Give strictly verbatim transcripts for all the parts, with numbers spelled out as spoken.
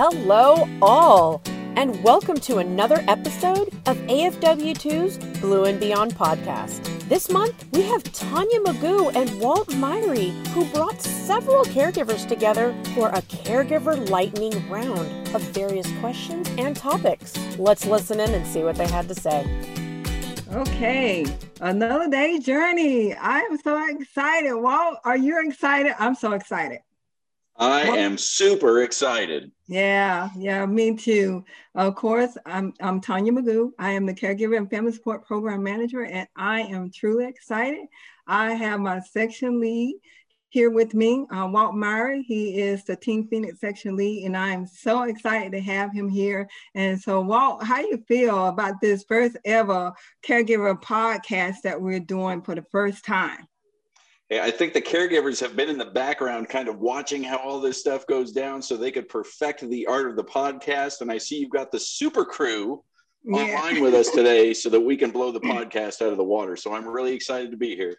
Hello, all, and welcome to another episode of A F W two's Blue and Beyond Podcast. This month, we have Tanya Magoo and Walt Myrie, who brought several caregivers together for a caregiver lightning round of various questions and topics. Let's listen in and see what they had to say. Okay, another day's journey. I am so excited. Walt, are you excited? I'm so excited. I am super excited. Yeah, yeah, me too. Of course, I'm I'm Tanya Magoo. I am the Caregiver and Family Support Program Manager, and I am truly excited. I have my section lead here with me, uh, Walt Murray. He is the Team Phoenix section lead, and I am so excited to have him here. And so, Walt, how do you feel about this first ever Caregiver podcast that we're doing for the first time? I think the caregivers have been in the background kind of watching how all this stuff goes down so they could perfect the art of the podcast. And I see you've got the super crew yeah. online with us today so that we can blow the podcast out of the water. So I'm really excited to be here.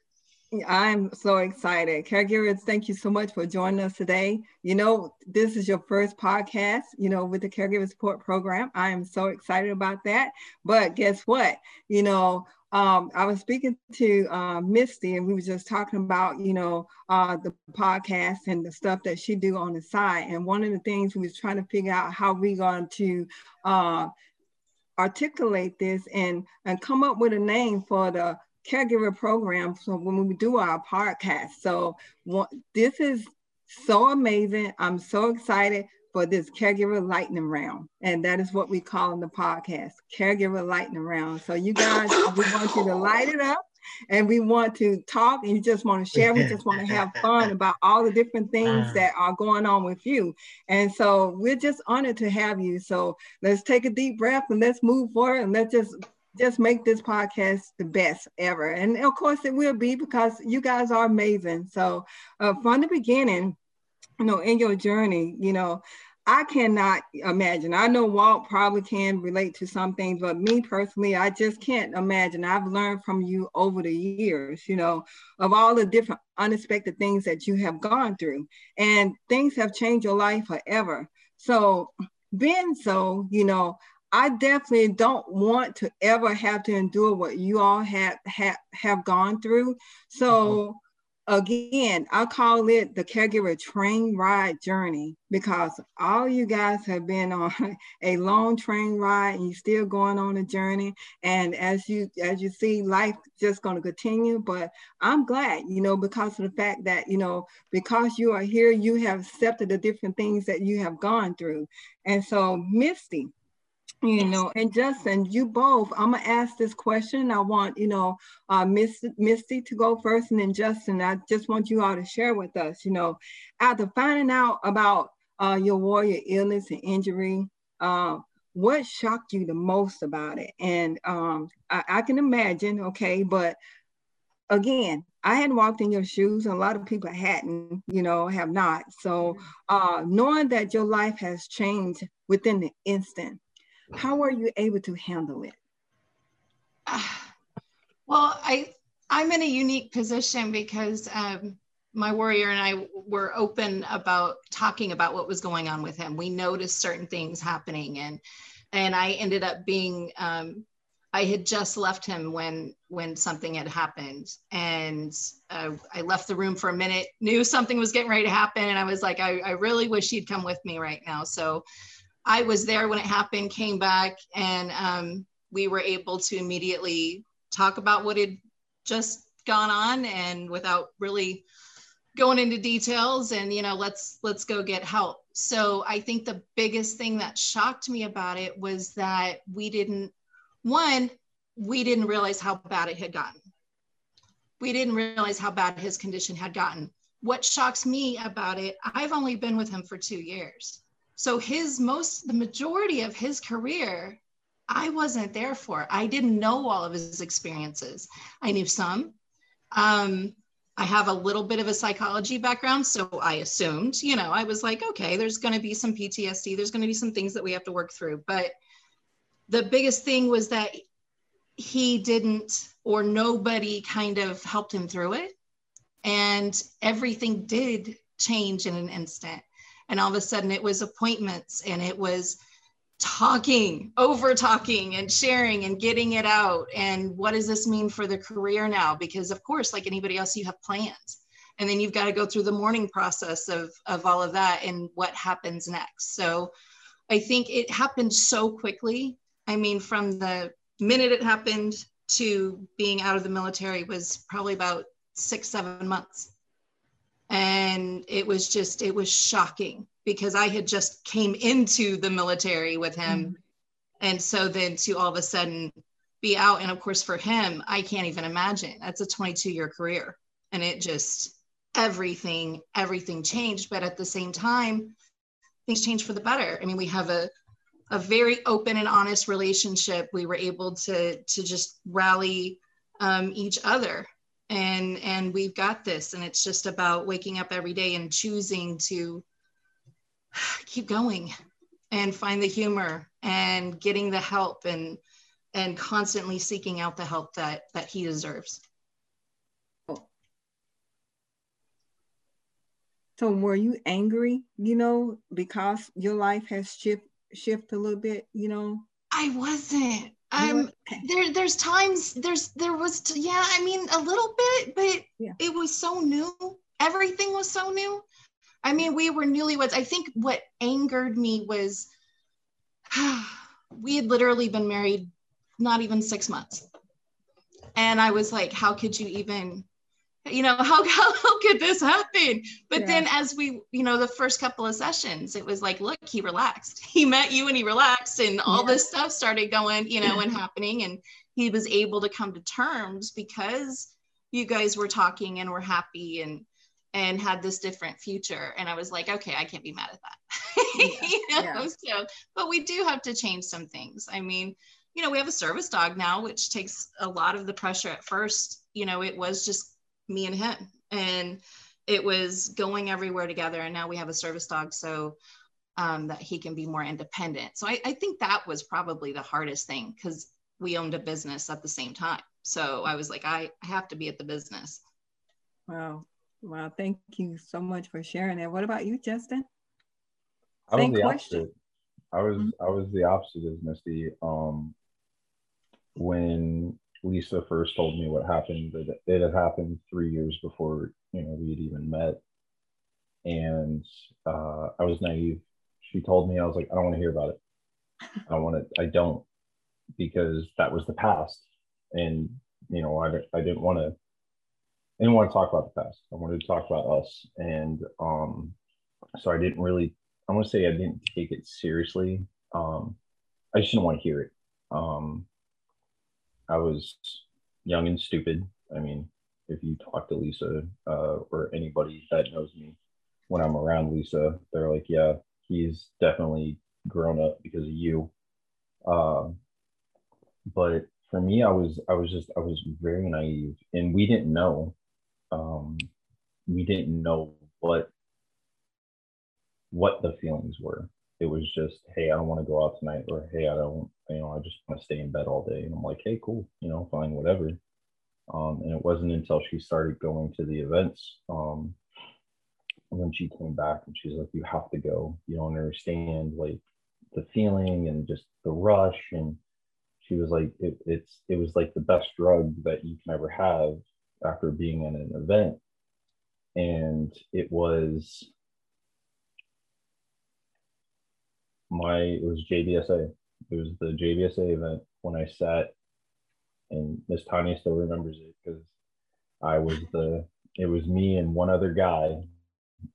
I'm so excited. Caregivers, thank you so much for joining us today. You know, this is your first podcast, you know, with the Caregiver Support Program. I am so excited about that. But guess what? You know, Um, I was speaking to uh, Misty, and we were just talking about, you know, uh, the podcast and the stuff that she do on the side. And one of the things we was trying to figure out how we going to uh, articulate this and, and come up with a name for the caregiver program. So when we do our podcast, so what, this is so amazing. I'm so excited for this caregiver lightning round, and that is what we call in the podcast, caregiver lightning round. So you guys, we want you to light it up, and we want to talk, and you just want to share. We just want to have fun about all the different things that are going on with you. And so we're just honored to have you. So let's take a deep breath and let's move forward, and let's just just make this podcast the best ever. And of course it will be, because you guys are amazing. So uh, from the beginning, you know, in your journey, you know, I cannot imagine. I know Walt probably can relate to some things, but me personally, I just can't imagine. I've learned from you over the years, you know, of all the different unexpected things that you have gone through, and things have changed your life forever. So being so, you know, I definitely don't want to ever have to endure what you all have, have, have gone through. So again, I call it the caregiver train ride journey, because all you guys have been on a long train ride, and you're still going on a journey. And as you as you see, life just going to continue. But I'm glad, you know, because of the fact that, you know, because you are here, you have accepted the different things that you have gone through. And so, Misty, you know, and Justin, you both, I'm going to ask this question. I want, you know, uh, Miss, Misty to go first, and then Justin. I just want you all to share with us, you know, after finding out about uh, your warrior illness and injury, uh, what shocked you the most about it? And um, I, I can imagine, okay, but again, I hadn't walked in your shoes, and a lot of people hadn't, you know, have not. So uh, knowing that your life has changed within the instant, how are you able to handle it? Well, I, I'm in a unique position, because um, my warrior and I were open about talking about what was going on with him. We noticed certain things happening, and and I ended up being, um, I had just left him when, when something had happened. And uh, I left the room for a minute, knew something was getting ready to happen. And I was like, I, I really wish he'd come with me right now. So I was there when it happened, came back, and um, we were able to immediately talk about what had just gone on, and without really going into details, and, you know, let's, let's go get help. So I think the biggest thing that shocked me about it was that we didn't, one, we didn't realize how bad it had gotten. We didn't realize how bad his condition had gotten. What shocks me about it, I've only been with him for two years. So his most, the majority of his career, I wasn't there for. I didn't know all of his experiences. I knew some. Um, I have a little bit of a psychology background, so I assumed, you know, I was like, okay, there's going to be some P T S D. There's going to be some things that we have to work through. But the biggest thing was that he didn't, or nobody kind of helped him through it. And everything did change in an instant. And all of a sudden it was appointments and it was talking, over talking and sharing and getting it out. And what does this mean for the career now? Because of course, like anybody else, you have plans. And then you've got to go through the mourning process of, of all of that and what happens next. So I think it happened so quickly. I mean, from the minute it happened to being out of the military was probably about six, seven months. And it was just, it was shocking because I had just came into the military with him. Mm-hmm. And so then to all of a sudden be out. And of course for him, I can't even imagine. That's a twenty-two year career. And it just, everything, everything changed. But at the same time, things changed for the better. I mean, we have a, a very open and honest relationship. We were able to, to just rally um, each other and, and we've got this. And it's just about waking up every day and choosing to keep going and find the humor and getting the help and, and constantly seeking out the help that, that he deserves. So were you angry, you know, because your life has shift, shift a little bit, you know? I wasn't. Um, okay. there, there's times, there's, there was, t- yeah, I mean, a little bit, but yeah. It was so new. Everything was so new. I mean, we were newlyweds. I think what angered me was we had literally been married not even six months. And I was like, how could you even... you know, how, how, how could this happen? But yeah. Then as we, you know, the first couple of sessions, it was like, look, he relaxed, he met you and he relaxed and all yeah. This stuff started going, you know, yeah. And happening. And he was able to come to terms because you guys were talking and were happy and, and had this different future. And I was like, okay, I can't be mad at that. Yeah. you know? yeah. So, but we do have to change some things. I mean, you know, we have a service dog now, which takes a lot of the pressure at first. You know, it was just me and him, and it was going everywhere together. And now we have a service dog so um, that he can be more independent. So I, I think that was probably the hardest thing because we owned a business at the same time. So I was like, I have to be at the business. Wow. Wow. Thank you so much for sharing that. What about you, Justin? I was Same the question. Opposite. I was, mm-hmm. I was the opposite of Misty. Um, when Lisa first told me what happened, that it had happened three years before, you know, we had even met. And uh, I was naive. She told me, I was like, I don't want to hear about it. I don't want to, I don't, because that was the past. And, you know, I, I didn't want to, I didn't want to talk about the past. I wanted to talk about us. And um, so I didn't really, I want to say I didn't take it seriously. Um, I just didn't want to hear it. Um, I was young and stupid. I mean, if you talk to Lisa uh, or anybody that knows me, when I'm around Lisa, they're like, yeah, he's definitely grown up because of you. Um, but for me, I was, I was just, I was very naive, and we didn't know, um, we didn't know what, what the feelings were. It was just, hey, I don't want to go out tonight, or hey, I don't, you know, I just want to stay in bed all day. And I'm like, hey, cool, you know, fine, whatever. Um, and it wasn't until she started going to the events, um, when she came back and she's like, you have to go. You don't understand, like, the feeling and just the rush. And she was like, it, it's, it was like the best drug that you can ever have after being in an event. And it was... My, it was J B S A. It was the J B S A event when I sat, and Miss Tanya still remembers it because I was the, it was me and one other guy,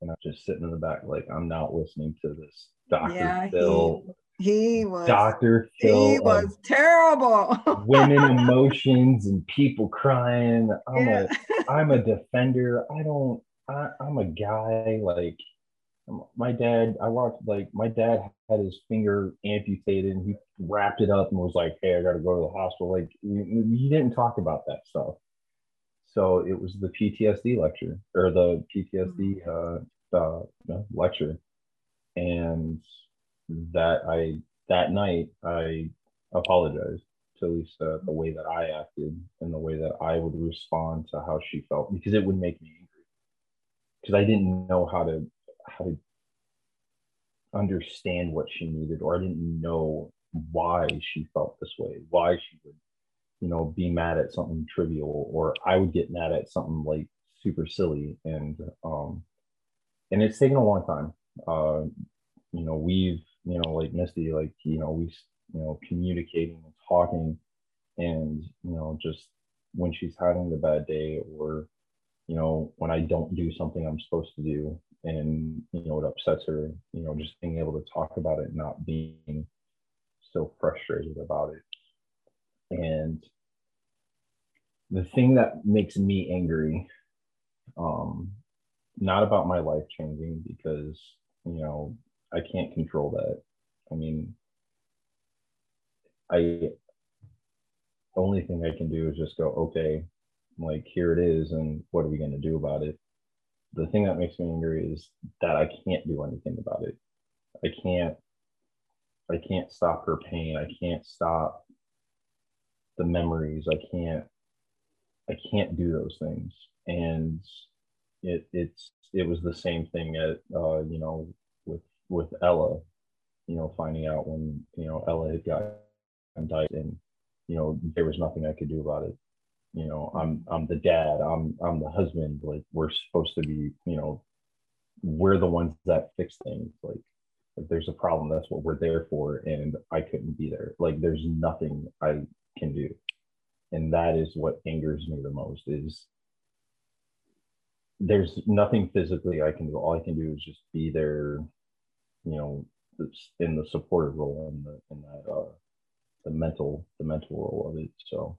and I'm just sitting in the back like, I'm not listening to this Doctor Yeah, Phil. He, he was, Doctor Phil. He was terrible. Women emotions and people crying. I'm yeah. a, I'm a defender. I don't, I, I'm a guy, like, my dad, I watched, like, my dad had his finger amputated and he wrapped it up and was like, hey, I got to go to the hospital. Like, he didn't talk about that stuff. So it was the P T S D lecture, or the P T S D uh, uh, no, lecture. And that I, that night, I apologized to Lisa the way that I acted and the way that I would respond to how she felt, because it would make me angry. Because I didn't know how to, how to understand what she needed, or I didn't know why she felt this way, why she would, you know, be mad at something trivial, or I would get mad at something like super silly. And um, and it's taken a long time. Uh, you know, we've, you know, like Misty, like, you know, we, you know, communicating and talking, and, you know, just when she's having the bad day, or, you know, when I don't do something I'm supposed to do and, you know, it upsets her, you know, just being able to talk about it, not being so frustrated about it. And the thing that makes me angry, um, not about my life changing, because, you know, I can't control that. I mean, I, the only thing I can do is just go, okay, like, here it is, and what are we going to do about it? The thing that makes me angry is that I can't do anything about it. I can't, I can't stop her pain. I can't stop the memories. I can't, I can't do those things. And it, it's, it was the same thing at, uh, you know, with, with Ella, you know, finding out when, you know, Ella had gotten died, and, you know, there was nothing I could do about it. You know, I'm, I'm the dad, I'm, I'm the husband, like, we're supposed to be, you know, we're the ones that fix things. Like, if there's a problem, that's what we're there for. And I couldn't be there. Like, there's nothing I can do. And that is what angers me the most, is there's nothing physically I can do. All I can do is just be there, you know, in the supportive role, and the, in that, uh, the mental, the mental role of it. So.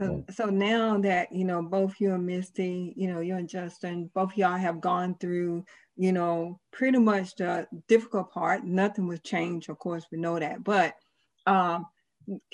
So, so now that, you know, both you and Misty, you know, you and Justin, both y'all have gone through, you know, pretty much the difficult part. Nothing will change, of course, we know that. But um,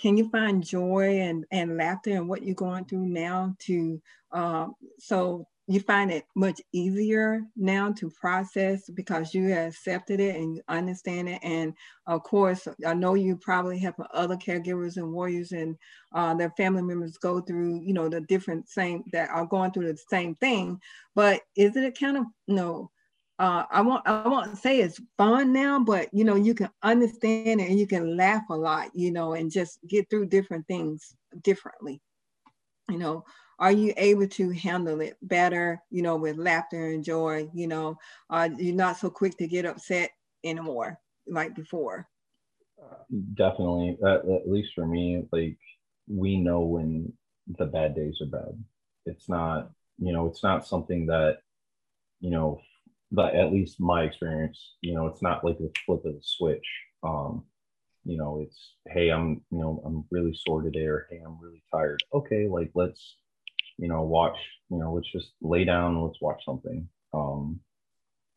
can you find joy and, and laughter in what you're going through now to, um, so you find it much easier now to process, because you have accepted it and understand it. And of course, I know you probably have other caregivers and warriors and uh, their family members go through, you know, the different same that are going through the same thing. But is it a kind of, you know, uh, I won't, I won't say it's fun now, but, you know, you can understand it and you can laugh a lot, you know, and just get through different things differently, you know. Are you able to handle it better, you know, with laughter and joy, you know, uh, you're not so quick to get upset anymore, like before? Definitely, at, at least for me, like, we know when the bad days are bad. It's not, you know, it's not something that, you know, but at least my experience, you know, it's not like the flip of the switch. Um, you know, it's, hey, I'm, you know, I'm really sore today, or, hey, I'm really tired. Okay, like, let's, you know, watch, you know, let's just lay down, let's watch something. Um,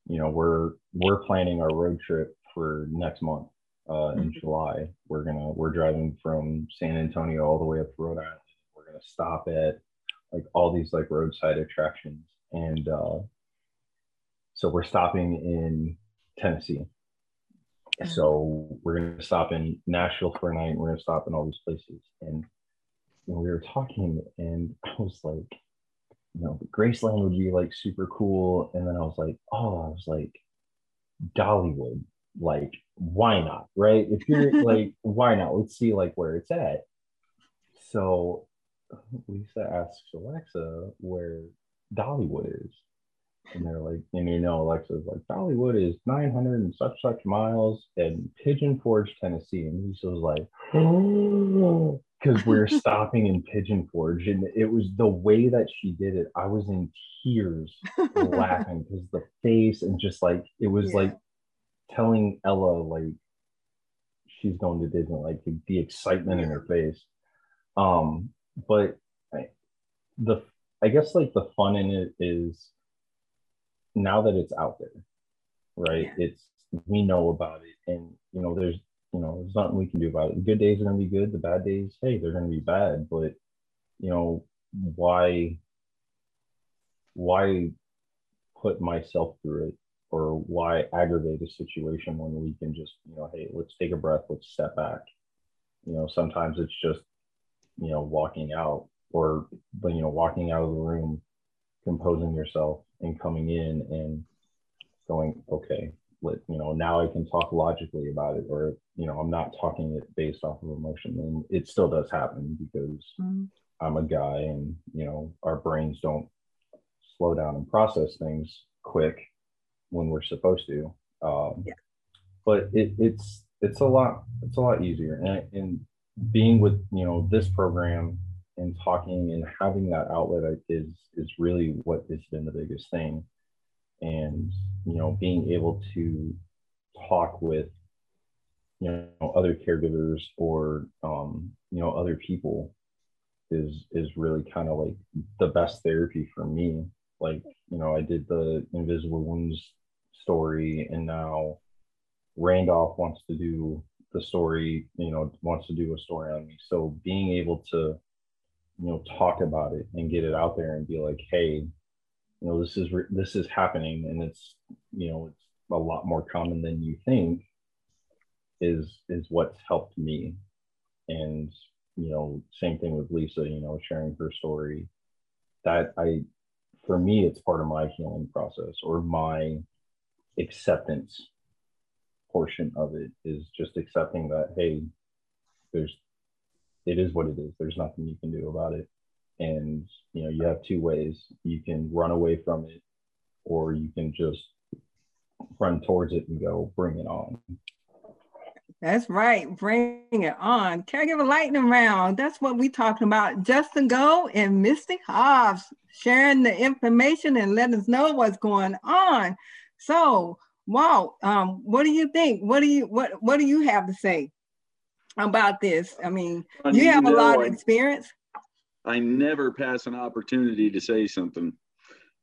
you know, we're, we're planning our road trip for next month, uh, in mm-hmm. July. We're gonna, we're driving from San Antonio all the way up to Rhode Island. We're gonna stop at like all these like roadside attractions. And, uh, so we're stopping in Tennessee. Mm-hmm. So we're gonna stop in Nashville for a night, and we're gonna stop in all these places. And And we were talking, and I was like, you know, Graceland would be like super cool. And then I was like, oh, I was like, Dollywood, like, why not? Right? If you're like, why not? Let's see like where it's at. So Lisa asks Alexa where Dollywood is. And they're like, and you know, Alexa's like, Dollywood is nine hundred and such, such miles in Pigeon Forge, Tennessee. And Lisa was like, oh. Because we're stopping in Pigeon Forge, and it was the way that she did it. I was in tears laughing, because the face, and just like, it was yeah. like telling Ella, like, she's going to Disney, like the, the excitement in her face. Um, but I, the, I guess like the fun in it is now that it's out there, right? Yeah. It's, we know about it, and, you know, there's, you know, there's nothing we can do about it. The good days are going to be good. The bad days, hey, they're going to be bad. But, you know, why, why put myself through it, or why aggravate a situation when we can just, you know, hey, let's take a breath, let's step back. You know, sometimes it's just, you know, walking out, or, you know, walking out of the room, composing yourself, and coming in and going, okay, like, you know, now I can talk logically about it, or, you know, I'm not talking it based off of emotion. And it still does happen because mm-hmm. I'm a guy and, you know, our brains don't slow down and process things quick when we're supposed to. Um, yeah. But it, it's, it's a lot, it's a lot easier. And, and being with, you know, this program and talking and having that outlet is, is really what has been the biggest thing. And, you know, being able to talk with, you know, other caregivers or, um, you know, other people is, is really kind of like the best therapy for me. Like, you know, I did the Invisible Wounds story, and now Randolph wants to do the story, you know, wants to do a story on me. So being able to, you know, talk about it and get it out there and be like, hey, you know, this is, re- this is happening, and it's, you know, it's a lot more common than you think, is, is what's helped me. And, you know, same thing with Lisa, you know, sharing her story, that I, for me, it's part of my healing process, or my acceptance portion of it, is just accepting that, hey, there's, it is what it is. There's nothing you can do about it. And, you know, you have two ways. You can run away from it, or you can just run towards it and go, bring it on. That's right. Bring it on. Caregiver lightning round. That's what we're talking about. Justin Gold and Misty Hobbs sharing the information and letting us know what's going on. So, Walt, um, what do you think? What do you, what, what do you have to say about this? I mean, I you have a lot of experience. I never pass an opportunity to say something.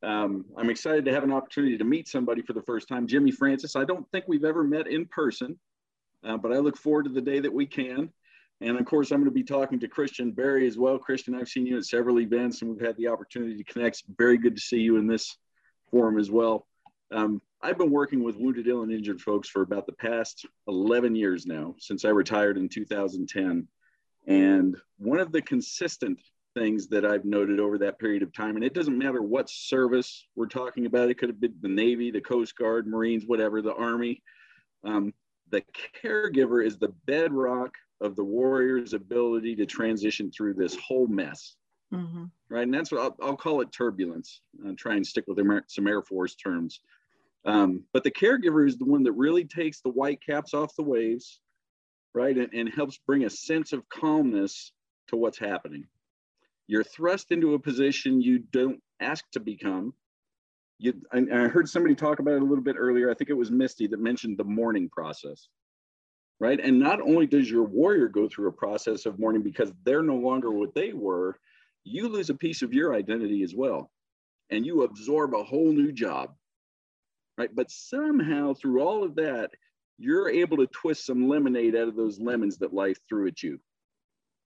Um, I'm excited to have an opportunity to meet somebody for the first time. Jimmy Francis, I don't think we've ever met in person, uh, but I look forward to the day that we can. And of course, I'm going to be talking to Christian Berry as well. Christian, I've seen you at several events, and we've had the opportunity to connect. Very good to see you in this forum as well. Um, I've been working with wounded, ill, and injured folks for about the past eleven years now, since I retired in two thousand ten. And one of the consistent things that I've noted over that period of time, and it doesn't matter what service we're talking about, it could have been the Navy, the Coast Guard, Marines, whatever, the Army, um, the caregiver is the bedrock of the warrior's ability to transition through this whole mess, mm-hmm. right? And that's what I'll, I'll call it turbulence, I'll try and stick with some Air Force terms. Um, but the caregiver is the one that really takes the white caps off the waves, right? And, and helps bring a sense of calmness to what's happening. You're thrust into a position you don't ask to become. You, I, I heard somebody talk about it a little bit earlier. I think it was Misty that mentioned the mourning process, right? And not only does your warrior go through a process of mourning because they're no longer what they were, you lose a piece of your identity as well. And you absorb a whole new job, right? But somehow through all of that, you're able to twist some lemonade out of those lemons that life threw at you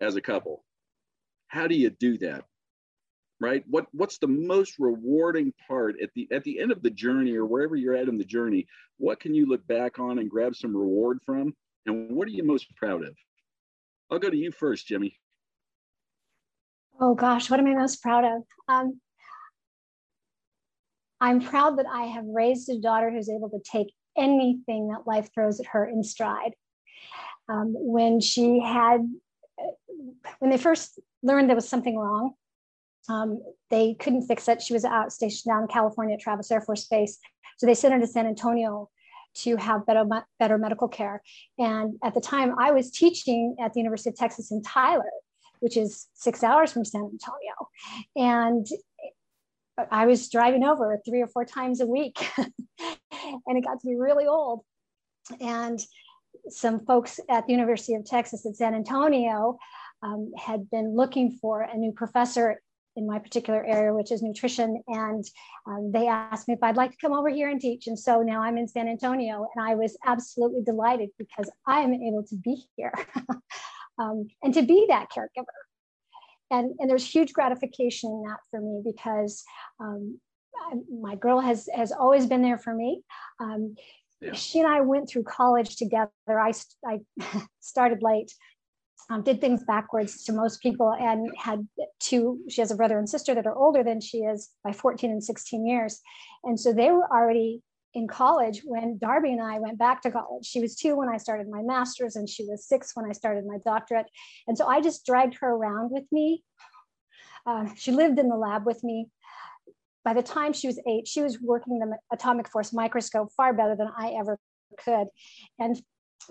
as a couple. How do you do that, right? What What's the most rewarding part at the at the end of the journey, or wherever you're at in the journey? What can you look back on and grab some reward from? And what are you most proud of? I'll go to you first, Jimmy. Oh gosh, what am I most proud of? Um, I'm proud that I have raised a daughter who's able to take anything that life throws at her in stride. Um, when she had, when they first learned there was something wrong, um, they couldn't fix it. She was out stationed down in California at Travis Air Force Base. So they sent her to San Antonio to have better, better medical care. And at the time I was teaching at the University of Texas in Tyler, which is six hours from San Antonio. And I was driving over three or four times a week and it got to be really old. And some folks at the University of Texas at San Antonio um, had been looking for a new professor in my particular area, which is nutrition. And um, they asked me if I'd like to come over here and teach. And so now I'm in San Antonio, and I was absolutely delighted because I'm able to be here um, and to be that caregiver. And, and there's huge gratification in that for me because um, my girl has, has always been there for me. Um, Yeah. She and I went through college together. I, I started late, um, did things backwards to most people, and had two, she has a brother and sister that are older than she is by fourteen and sixteen years. And so they were already in college when Darby and I went back to college. She was two when I started my master's, and she was six when I started my doctorate. And so I just dragged her around with me. Uh, she lived in the lab with me. By the time she was eight, she was working the atomic force microscope far better than I ever could. And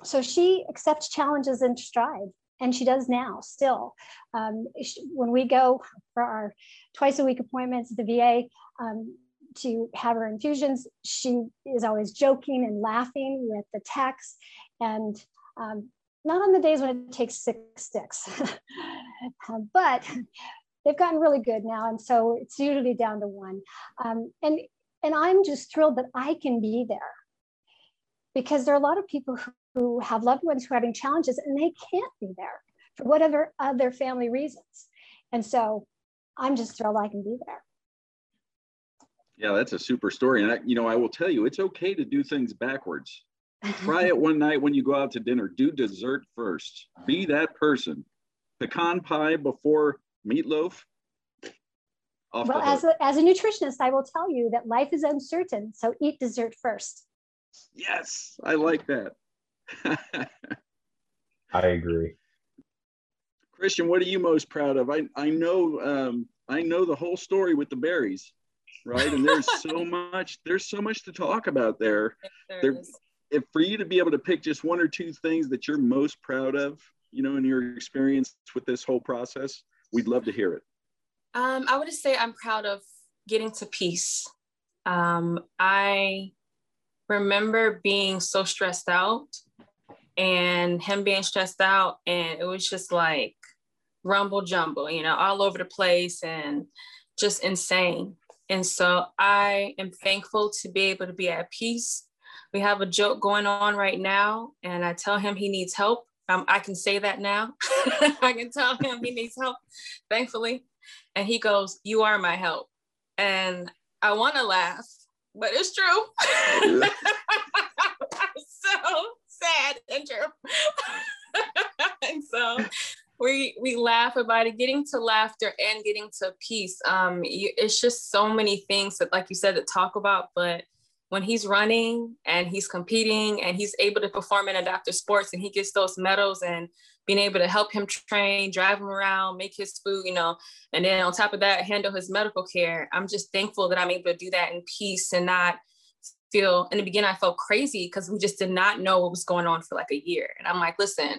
so she accepts challenges in stride, and she does now still. Um, she, when we go for our twice a week appointments at the V A, um, to have her infusions, she is always joking and laughing with the techs, and um, not on the days when it takes six sticks, but they've gotten really good now. And so it's usually down to one. Um, and, and I'm just thrilled that I can be there, because there are a lot of people who, who have loved ones who are having challenges and they can't be there for whatever other family reasons. And so I'm just thrilled I can be there. Yeah, that's a super story. And I, you know, I will tell you, it's okay to do things backwards. Try it one night when you go out to dinner. Do dessert first. Be that person. Pecan pie before meatloaf. Off well, as a, as a nutritionist, I will tell you that life is uncertain, so eat dessert first. Yes, I like that. I agree. Christian, what are you most proud of? I, I know um, I know the whole story with the berries. Right, and there's so much there's so much to talk about there. There, there if for you to be able to pick just one or two things that you're most proud of, you know, in your experience with this whole process, we'd love to hear it. Um, I would just say I'm proud of getting to peace. Um, I remember being so stressed out, and him being stressed out, and it was just like rumble jumble, you know, all over the place and just insane. And so I am thankful to be able to be at peace. We have a joke going on right now, and I tell him he needs help. Um, I can say that now. I can tell him he needs help, thankfully. And he goes, "You are my help." And I want to laugh, but it's true. Yeah. So sad and true. And so We we laugh about it, getting to laughter and getting to peace. Um, you, it's just so many things that, like you said, to talk about. But when he's running and he's competing and he's able to perform in a doctor sports and he gets those medals, and being able to help him train, drive him around, make his food, you know, and then on top of that, handle his medical care. I'm just thankful that I'm able to do that in peace and not feel, in the beginning, I felt crazy because we just did not know what was going on for like a year. And I'm like, listen,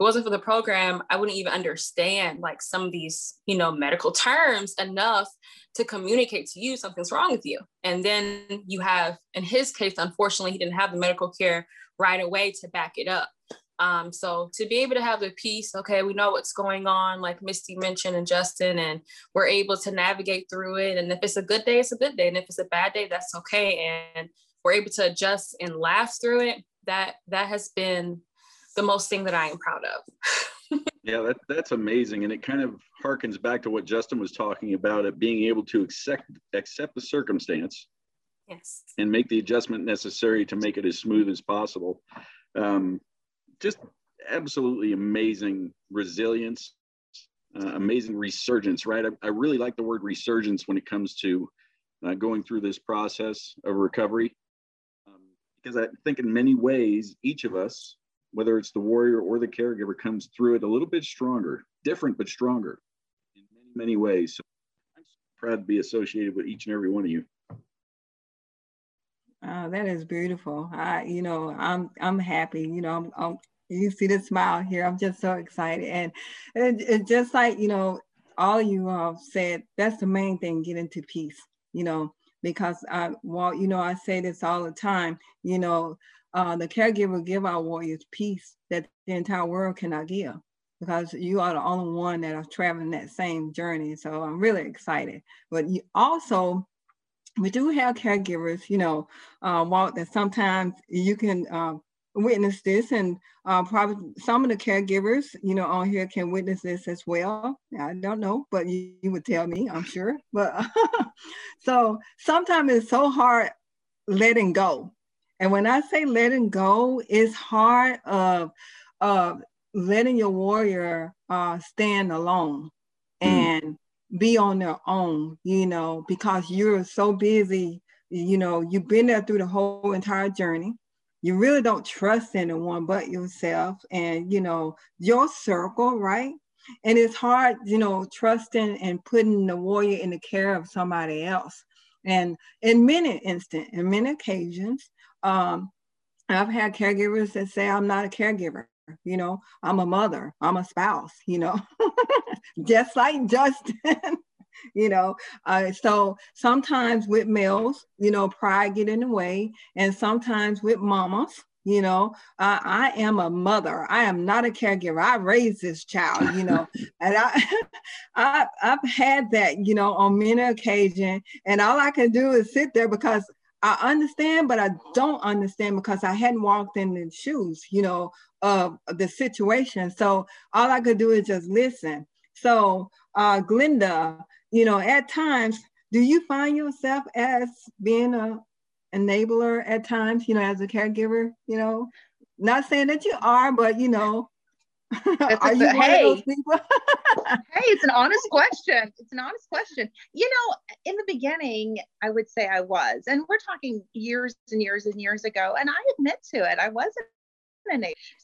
it wasn't for the program, I wouldn't even understand like some of these, you know, medical terms enough to communicate to you something's wrong with you. And then you have, in his case, unfortunately, he didn't have the medical care right away to back it up. Um, so to be able to have the peace, okay, we know what's going on, like Misty mentioned and Justin, and we're able to navigate through it. And if it's a good day, it's a good day. And if it's a bad day, that's okay. And we're able to adjust and laugh through it. That, that has been the most thing that I am proud of. Yeah, that, that's amazing. And it kind of harkens back to what Justin was talking about, at being able to accept, accept the circumstance. Yes. And make the adjustment necessary to make it as smooth as possible. Um, just absolutely amazing resilience, uh, amazing resurgence, right? I, I really like the word resurgence when it comes to uh, going through this process of recovery. Um, because I think in many ways, each of us, whether it's the warrior or the caregiver, comes through it a little bit stronger, different, but stronger in many, many ways. So I'm so proud to be associated with each and every one of you. Oh, that is beautiful. I, you know, I'm, I'm happy, you know, I'm, I'm, you see the smile here. I'm just so excited. And it's it just like, you know, all you all said, that's the main thing, get into peace, you know, because I, Walt, you know, I say this all the time, you know, Uh, the caregiver give our warriors peace that the entire world cannot give, because you are the only one that are traveling that same journey. So I'm really excited. But you also, we do have caregivers, you know, uh, Walt, that sometimes you can uh, witness this, and uh, probably some of the caregivers, you know, on here can witness this as well. I don't know, but you, you would tell me, I'm sure. But so sometimes it's so hard letting go. And when I say letting go, it's hard of, of letting your warrior uh, stand alone and mm. be on their own, you know, because you're so busy, you know, you've been there through the whole entire journey. You really don't trust anyone but yourself and, you know, your circle, right? And it's hard, you know, trusting and putting the warrior in the care of somebody else. And in many instances, in many occasions, um, I've had caregivers that say, I'm not a caregiver, you know, I'm a mother, I'm a spouse, you know, just like Justin. You know, uh, so sometimes with males, you know, pride get in the way. And sometimes with mamas, you know, uh, I am a mother. I am not a caregiver. I raised this child, you know, and I, I, I've had that, you know, on many occasions. And all I can do is sit there because I understand, but I don't understand because I hadn't walked in the shoes, you know, of the situation. So all I could do is just listen. So uh, Glenda, you know, at times, do you find yourself as being a enabler at times, you know, as a caregiver, you know, not saying that you are, but, you know, are you one of those people? Hey, it's an honest question. It's an honest question. You know, in the beginning, I would say I was, and we're talking years and years and years ago, and I admit to it, I wasn't.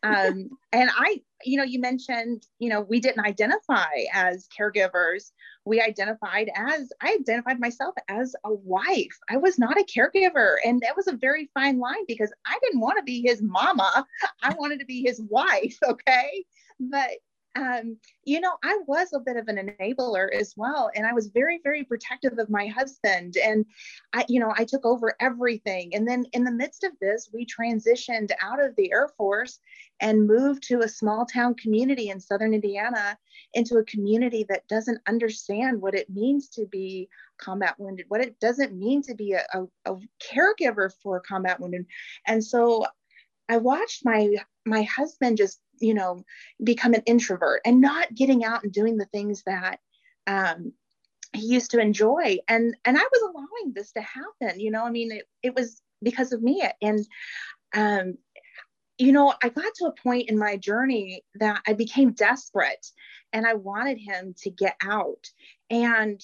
um, and I, you know, you mentioned, you know, we didn't identify as caregivers. We identified as, I identified myself as a wife. I was not a caregiver. And that was a very fine line because I didn't want to be his mama. I wanted to be his wife. Okay. But, um, you know, I was a bit of an enabler as well. And I was very, very protective of my husband. And I, you know, I took over everything. And then in the midst of this, we transitioned out of the Air Force and moved to a small town community in Southern Indiana into a community that doesn't understand what it means to be combat wounded, what it doesn't mean to be a, a, a caregiver for combat wounded. And so I watched my, my husband just, you know, become an introvert and not getting out and doing the things that um, he used to enjoy. And, and I was allowing this to happen, you know, I mean, it, it was because of me. And, um, you know, I got to a point in my journey that I became desperate and I wanted him to get out. And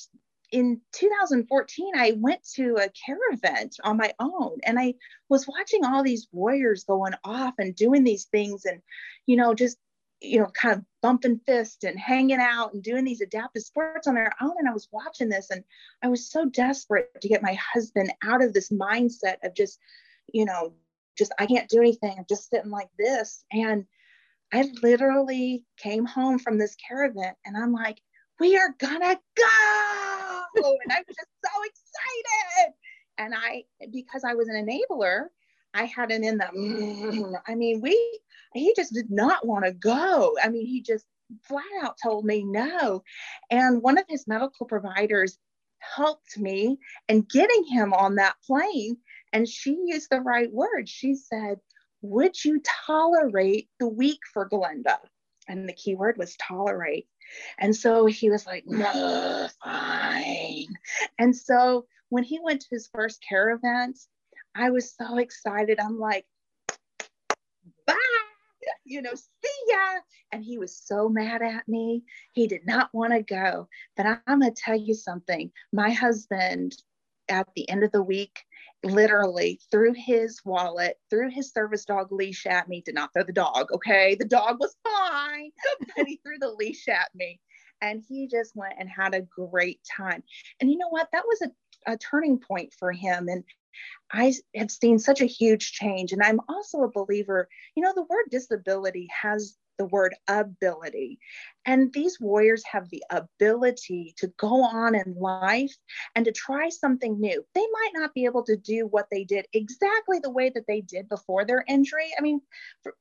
in two thousand fourteen, I went to a care event on my own and I was watching all these warriors going off and doing these things and, you know, just, you know, kind of bumping fists and hanging out and doing these adaptive sports on their own. And I was watching this and I was so desperate to get my husband out of this mindset of just, you know, just, I can't do anything. I'm just sitting like this. And I literally came home from this care event and I'm like, we are gonna go. And I was just so excited. And I, because I was an enabler, I had an in the, I mean, we, he just did not want to go. I mean, he just flat out told me no. And one of his medical providers helped me in getting him on that plane. And she used the right word. She said, would you tolerate the week for Glenda? And the key word was tolerate. And so he was like, no, fine. And so when he went to his first care event, I was so excited. I'm like, bye, you know, see ya. And he was so mad at me. He did not want to go. But I'm going to tell you something. My husband, at the end of the week, literally threw his wallet, threw his service dog leash at me, did not throw the dog, okay? The dog was fine, but he threw the leash at me. And he just went and had a great time. And you know what? That was a, a turning point for him. And I have seen such a huge change. And I'm also a believer, you know, the word disability has the word ability. And these warriors have the ability to go on in life and to try something new. They might not be able to do what they did exactly the way that they did before their injury. I mean,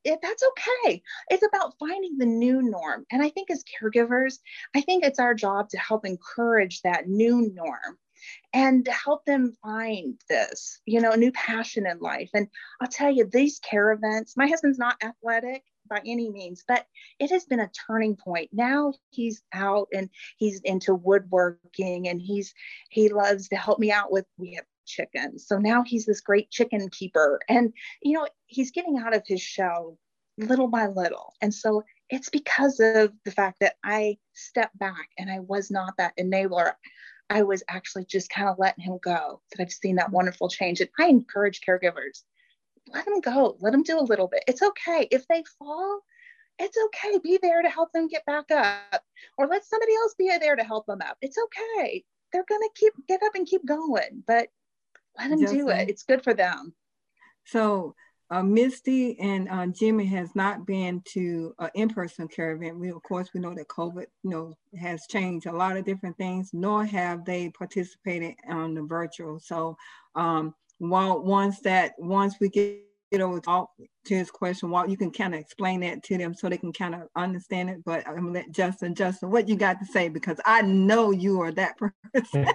if that's okay. It's about finding the new norm. And I think as caregivers, I think it's our job to help encourage that new norm and to help them find this, you know, a new passion in life. And I'll tell you, these care events, my husband's not athletic by any means, but it has been a turning point. Now he's out and he's into woodworking and he's, he loves to help me out with, we have chickens. So now he's this great chicken keeper and, you know, he's getting out of his shell little by little. And so it's because of the fact that I stepped back and I was not that enabler. I was actually just kind of letting him go, that I've seen that wonderful change. And I encourage caregivers, let them go, let them do a little bit. It's okay. If they fall, it's okay. Be there to help them get back up, or let somebody else be there to help them up. It's okay. They're going to keep get up and keep going, but let them Justin. do it. It's good for them. So uh, Misty and uh, Jimmy has not been to an uh, in-person care event. We, of course, we know that COVID, you know, has changed a lot of different things, nor have they participated on the virtual. So um, Walt, once that, once we get over to his question, Walt, you can kind of explain that to them so they can kind of understand it. But I'm going to let Justin, Justin, what you got to say, because I know you are that person.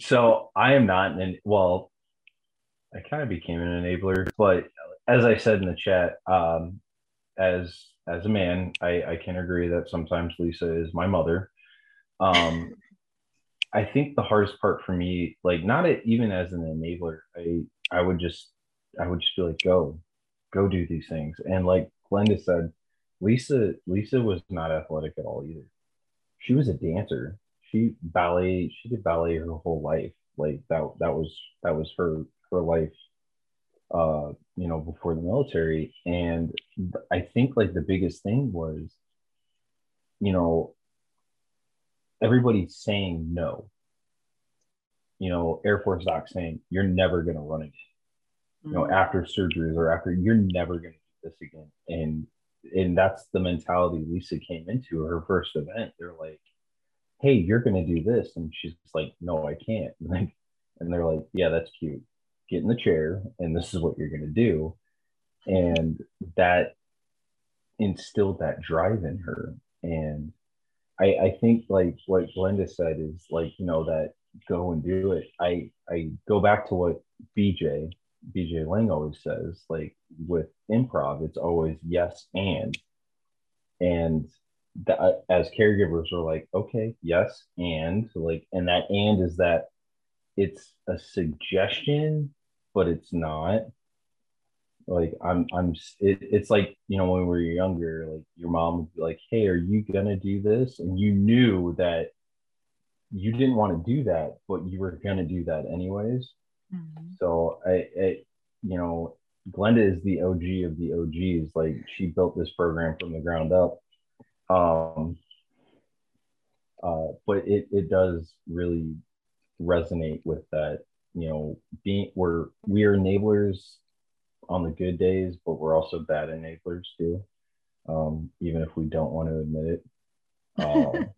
So I am not, and well, I kind of became an enabler, but as I said in the chat, um, as as a man, I, I can agree that sometimes Lisa is my mother. Um, I think the hardest part for me, like not a, even as an enabler, I I would just I would just be like, go, go do these things. And like Glenda said, Lisa Lisa was not athletic at all either. She was a dancer. She ballet. She did ballet her whole life. Like that that was that was her. her life, uh, you know, before the military. And I think like the biggest thing was, you know, everybody saying no, you know, Air Force doc saying, you're never going to run again, mm-hmm. you know, after surgeries or after, you're never going to do this again. And, and that's the mentality Lisa came into her first event. They're like, hey, you're going to do this. And she's like, no, I can't. Like, and they're like, yeah, that's cute. Get in the chair, and this is what you're going to do. And that instilled that drive in her. And I, I think like what Glenda said is like, you know, that go and do it. I, I go back to what B J, B J Lang always says, like with improv, it's always yes and. And the, as caregivers are like, okay, yes and. Like, and that and is that, it's a suggestion, but it's not like I'm, I'm, it, it's like, you know, when we were younger, like your mom would be like, hey, are you going to do this? And you knew that you didn't want to do that, but you were going to do that anyways. Mm-hmm. So I, I, you know, Glenda is the O G of the O Gs. Like she built this program from the ground up. Um, uh, but it, it does really resonate with that, you know, being we're we are enablers on the good days, but we're also bad enablers too, um even if we don't want to admit it. Um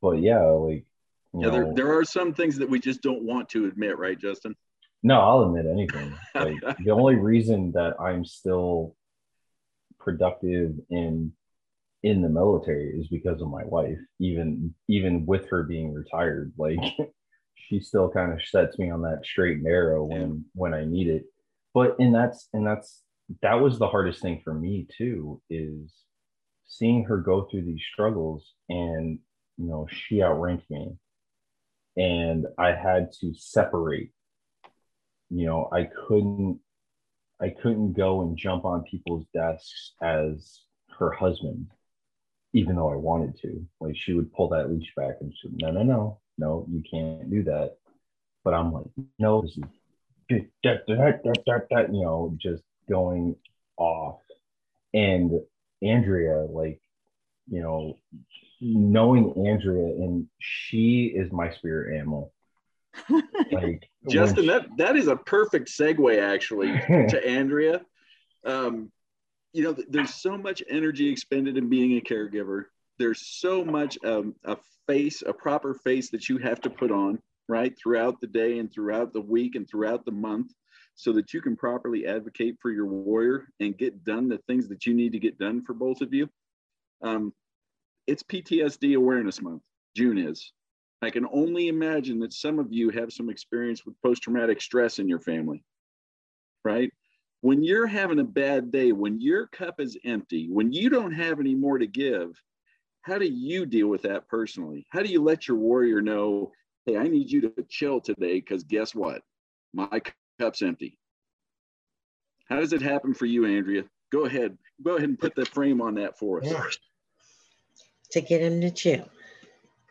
but yeah, like you yeah know, there, there are some things that we just don't want to admit, right, Justin? No, I'll admit anything. Like the only reason that I'm still productive in in the military is because of my wife, even even with her being retired. Like she still kind of sets me on that straight and narrow when yeah. when I need it. But and that's and that's that was the hardest thing for me too, is seeing her go through these struggles. And you know, she outranked me, and I had to separate. You know, I couldn't I couldn't go and jump on people's desks as her husband, even though I wanted to. Like she would pull that leash back and she would, no, no, no, no, you can't do that. But I'm like, no, this is da, da, da, da, da, da, you know, just going off. And Andrea, like, you know, knowing Andrea, and she is my spirit animal. Like Justin, she, that that is a perfect segue actually to Andrea. Um, You know, there's so much energy expended in being a caregiver. There's so much um, a face, a proper face that you have to put on, right, throughout the day and throughout the week and throughout the month, so that you can properly advocate for your warrior and get done the things that you need to get done for both of you. Um, it's P T S D Awareness Month. June is. I can only imagine that some of you have some experience with post-traumatic stress in your family, right? When you're having a bad day, when your cup is empty, when you don't have any more to give, how do you deal with that personally? How do you let your warrior know, hey, I need you to chill today, because guess what? My cup's empty. How does it happen for you, Andrea? Go ahead. Go ahead and put the frame on that for us. Yeah. To get him to chill.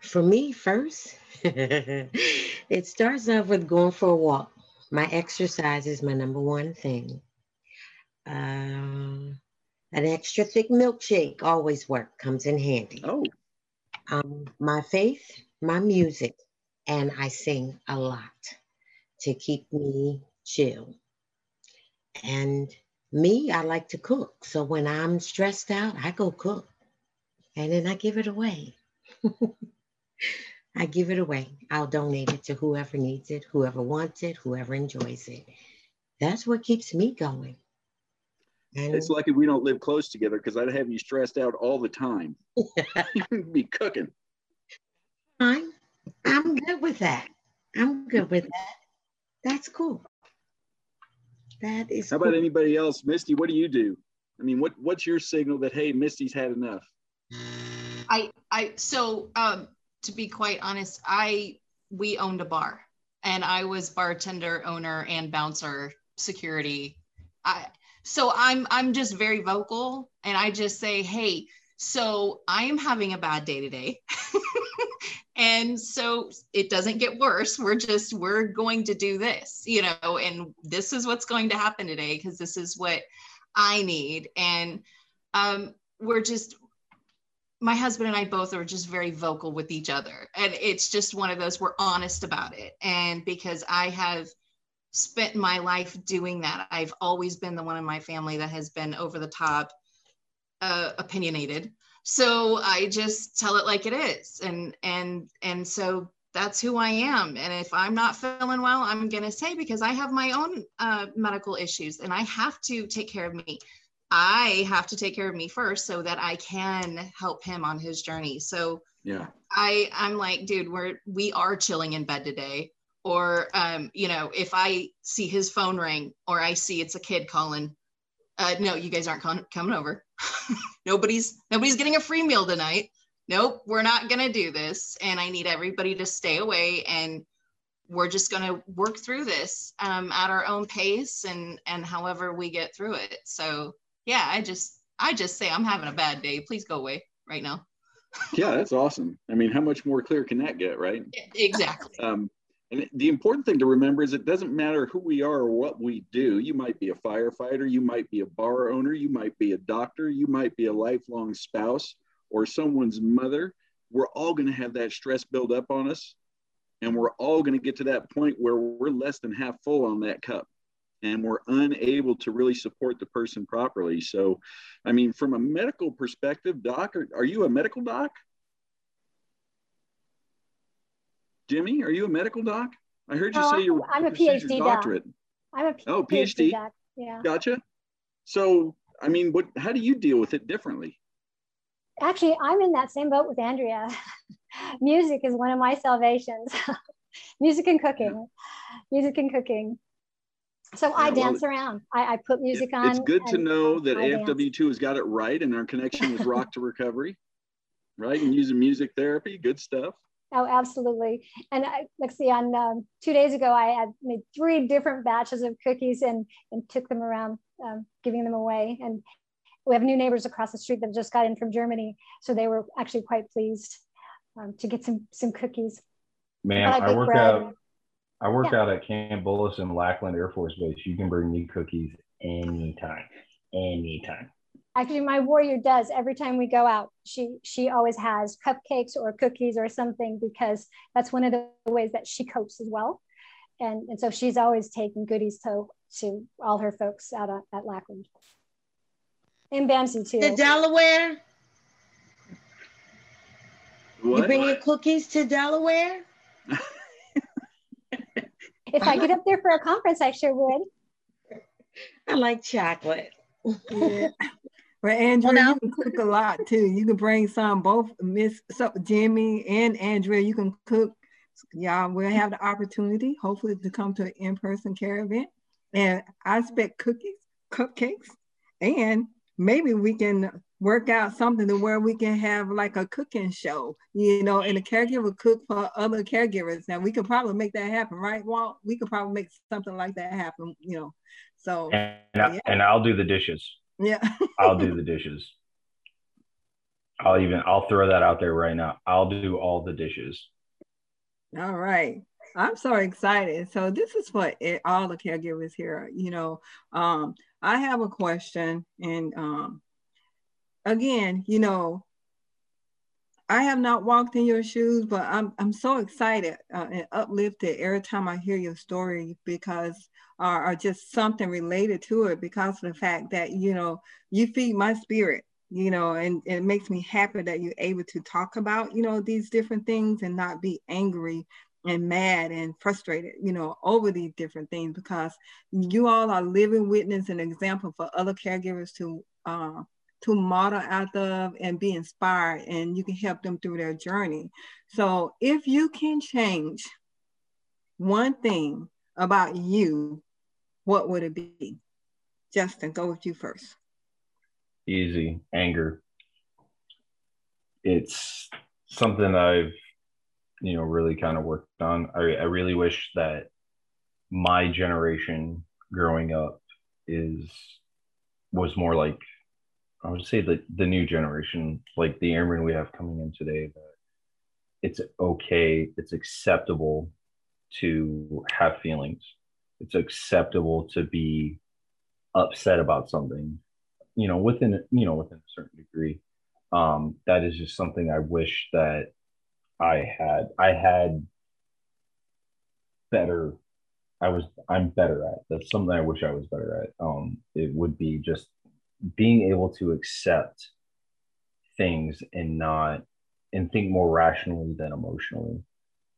For me first, it starts off with going for a walk. My exercise is my number one thing. Um, an extra thick milkshake always works, comes in handy. Oh. Um, my faith, my music, and I sing a lot to keep me chill. And me, I like to cook. So when I'm stressed out, I go cook. And then I give it away. I give it away. I'll donate it to whoever needs it, whoever wants it, whoever enjoys it. That's what keeps me going. And it's lucky we don't live close together, because I'd have you stressed out all the time. You'd be cooking. I'm, I'm good with that. I'm good with that. That's cool. That is How cool. about anybody else? Misty, what do you do? I mean, what what's your signal that, hey, Misty's had enough? I, I, so um, to be quite honest, I, we owned a bar, and I was bartender, owner, and bouncer, security. I, so I'm, I'm just very vocal, and I just say, hey, so I am having a bad day today. And so it doesn't get worse. We're just, we're going to do this, you know, and this is what's going to happen today, because this is what I need. And um, we're just, my husband and I both are just very vocal with each other. And it's just one of those, we're honest about it. And because I have spent my life doing that, I've always been the one in my family that has been over the top uh, opinionated. So I just tell it like it is. And, and, and so that's who I am. And if I'm not feeling well, I'm going to say, because I have my own uh, medical issues, and I have to take care of me. I have to take care of me first so that I can help him on his journey. So yeah, I, I'm like, dude, we're, we are chilling in bed today. Or, um, you know, if I see his phone ring, or I see it's a kid calling, uh, no, you guys aren't con- coming over. nobody's, nobody's getting a free meal tonight. Nope. We're not going to do this. And I need everybody to stay away, and we're just going to work through this, um, at our own pace, and, and however we get through it. So yeah, I just, I just say, I'm having a bad day. Please go away right now. Yeah, that's awesome. I mean, how much more clear can that get, right? Exactly. Um, and the important thing to remember is it doesn't matter who we are or what we do. You might be a firefighter. You might be a bar owner. You might be a doctor. You might be a lifelong spouse or someone's mother. We're all going to have that stress build up on us. And we're all going to get to that point where we're less than half full on that cup, and we're unable to really support the person properly. So, I mean, from a medical perspective, doc, are, are you a medical doc? Jimmy, are you a medical doc? I heard you oh, say you're I'm a PhD doctorate. Doc. I'm a P- oh, PhD. PhD doc. Yeah. Gotcha. So, I mean, what? How do you deal with it differently? Actually, I'm in that same boat with Andrea. Music is one of my salvations. Music and cooking. Yeah. Music and cooking. So yeah, I dance well, around. I, I put music it, on. It's good to know that A F W two has got it right, and our connection with Rock to Recovery, right? And using music therapy, good stuff. Oh, absolutely. And I, let's see, on um, two days ago, I had made three different batches of cookies and, and took them around, um, giving them away. And we have new neighbors across the street that just got in from Germany. So they were actually quite pleased um, to get some, some cookies. Man, I, I work out. I work yeah. out at Camp Bullis in Lackland Air Force Base. You can bring me cookies anytime, anytime. Actually, my warrior does. Every time we go out, she she always has cupcakes or cookies or something, because that's one of the ways that she copes as well. And, and so she's always taking goodies to, to all her folks out at, at Lackland. And Bamsey, too. To Delaware? What? You bring your cookies to Delaware? If I get up there for a conference, I sure would. I like chocolate. Yeah. Well, Andrea, well, you can cook a lot too. You can bring some, both Miss so Jimmy and Andrea, you can cook. Y'all will have the opportunity, hopefully, to come to an in-person care event. And I expect cookies, cupcakes, and maybe we can work out something to where we can have like a cooking show, you know, and a caregiver cook for other caregivers. Now we could probably make that happen, right, Walt? We could probably make something like that happen, you know, so. And, I, yeah. and I'll do the dishes. Yeah. I'll do the dishes. I'll even, I'll throw that out there right now. I'll do all the dishes. All right. I'm so excited. So this is what it, all the caregivers here, you know, um, I have a question. And um, again, you know, I have not walked in your shoes, but I'm, I'm so excited uh, and uplifted every time I hear your story, because uh, or just something related to it, because of the fact that, you know, you feed my spirit, you know, and, and it makes me happy that you're able to talk about, you know, these different things and not be angry and mad and frustrated, you know, over these different things, because you all are living witness and example for other caregivers to uh, to model out of and be inspired, and you can help them through their journey. So if you can change one thing about you, what would it be? Justin, go with you first. Easy, anger. It's something I've, you know, really kind of worked on. I, I really wish that my generation growing up is, was more like, I would say the, the new generation, like the airmen we have coming in today, that it's okay, it's acceptable to have feelings. It's acceptable to be upset about something, you know, within, you know, within a certain degree. Um, that is just something I wish that I had, I had better, I was, I'm better at. That's something I wish I was better at. Um, it would be just being able to accept things and not, and think more rationally than emotionally.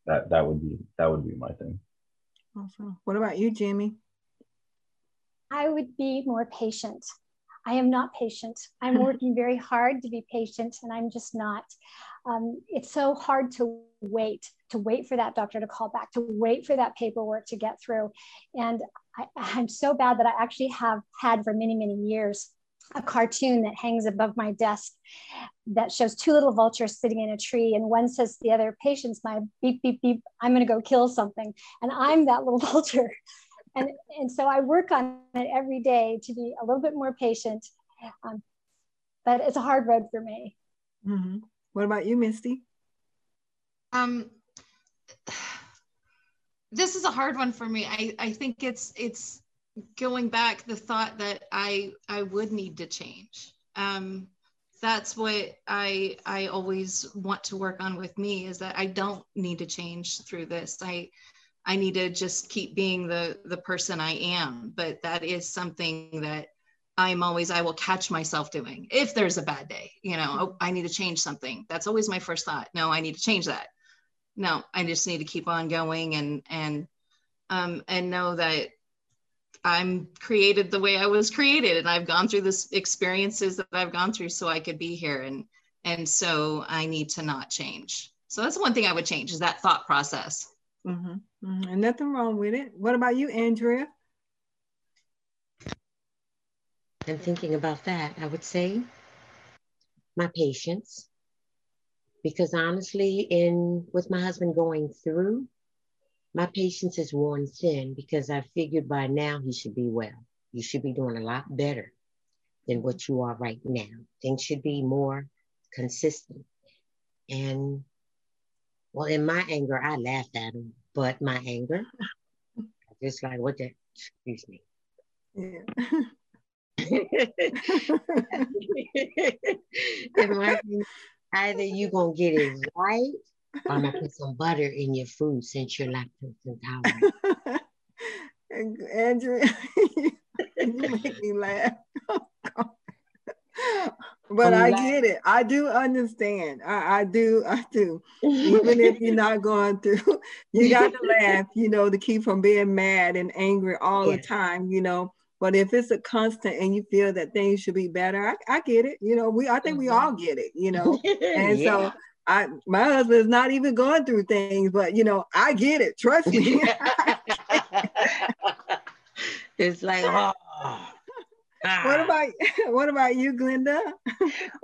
That, that would be, that would be my thing. Awesome. What about you, Jimmy? I would be more patient. I am not patient. I'm working very hard to be patient, and I'm just not. Um, it's so hard to wait, to wait for that doctor to call back, to wait for that paperwork to get through. And I, I'm so bad that I actually have had for many, many years a cartoon that hangs above my desk that shows two little vultures sitting in a tree. And one says to the other, "Patience, my beep, beep, beep, I'm going to go kill something." And I'm that little vulture. And, and so I work on it every day to be a little bit more patient, um, but it's a hard road for me. Mm-hmm. What about you, Misty? Um, this is a hard one for me. I, I think it's, it's going back the thought that I, I would need to change. Um, that's what I, I always want to work on with me, is that I don't need to change through this. I, I need to just keep being the, the person I am. But that is something that I'm always, I will catch myself doing. If there's a bad day, you know, oh, I need to change something. That's always my first thought. No, I need to change that. No, I just need to keep on going and, and, um, and know that I'm created the way I was created. And I've gone through this experiences that I've gone through so I could be here. And, and so I need to not change. So that's one thing I would change, is that thought process. Mm-hmm. Mm-hmm. And nothing wrong with it. What about you, Andrea? I'm thinking about that. I would say my patience, because honestly, in with my husband going through, my patience is worn thin, because I figured by now he should be well. You should be doing a lot better than what you are right now. Things should be more consistent. And well, in my anger, I laughed at him, but my anger, just like, what the, excuse me. Yeah. In my anger, either you're going to get it right, or I'm going to put some butter in your food since you're lactose intolerant. Andrew, you make me laugh. But I get it. I do understand. I, I do. I do. Even if you're not going through, you got to laugh, you know, to keep from being mad and angry all yeah. the time, you know. But if it's a constant and you feel that things should be better, I, I get it. You know, we, I think mm-hmm. we all get it, you know. And yeah. so I, my husband is not even going through things, but, you know, I get it. Trust me. It's like, oh. Ah. What about what about you, Glenda?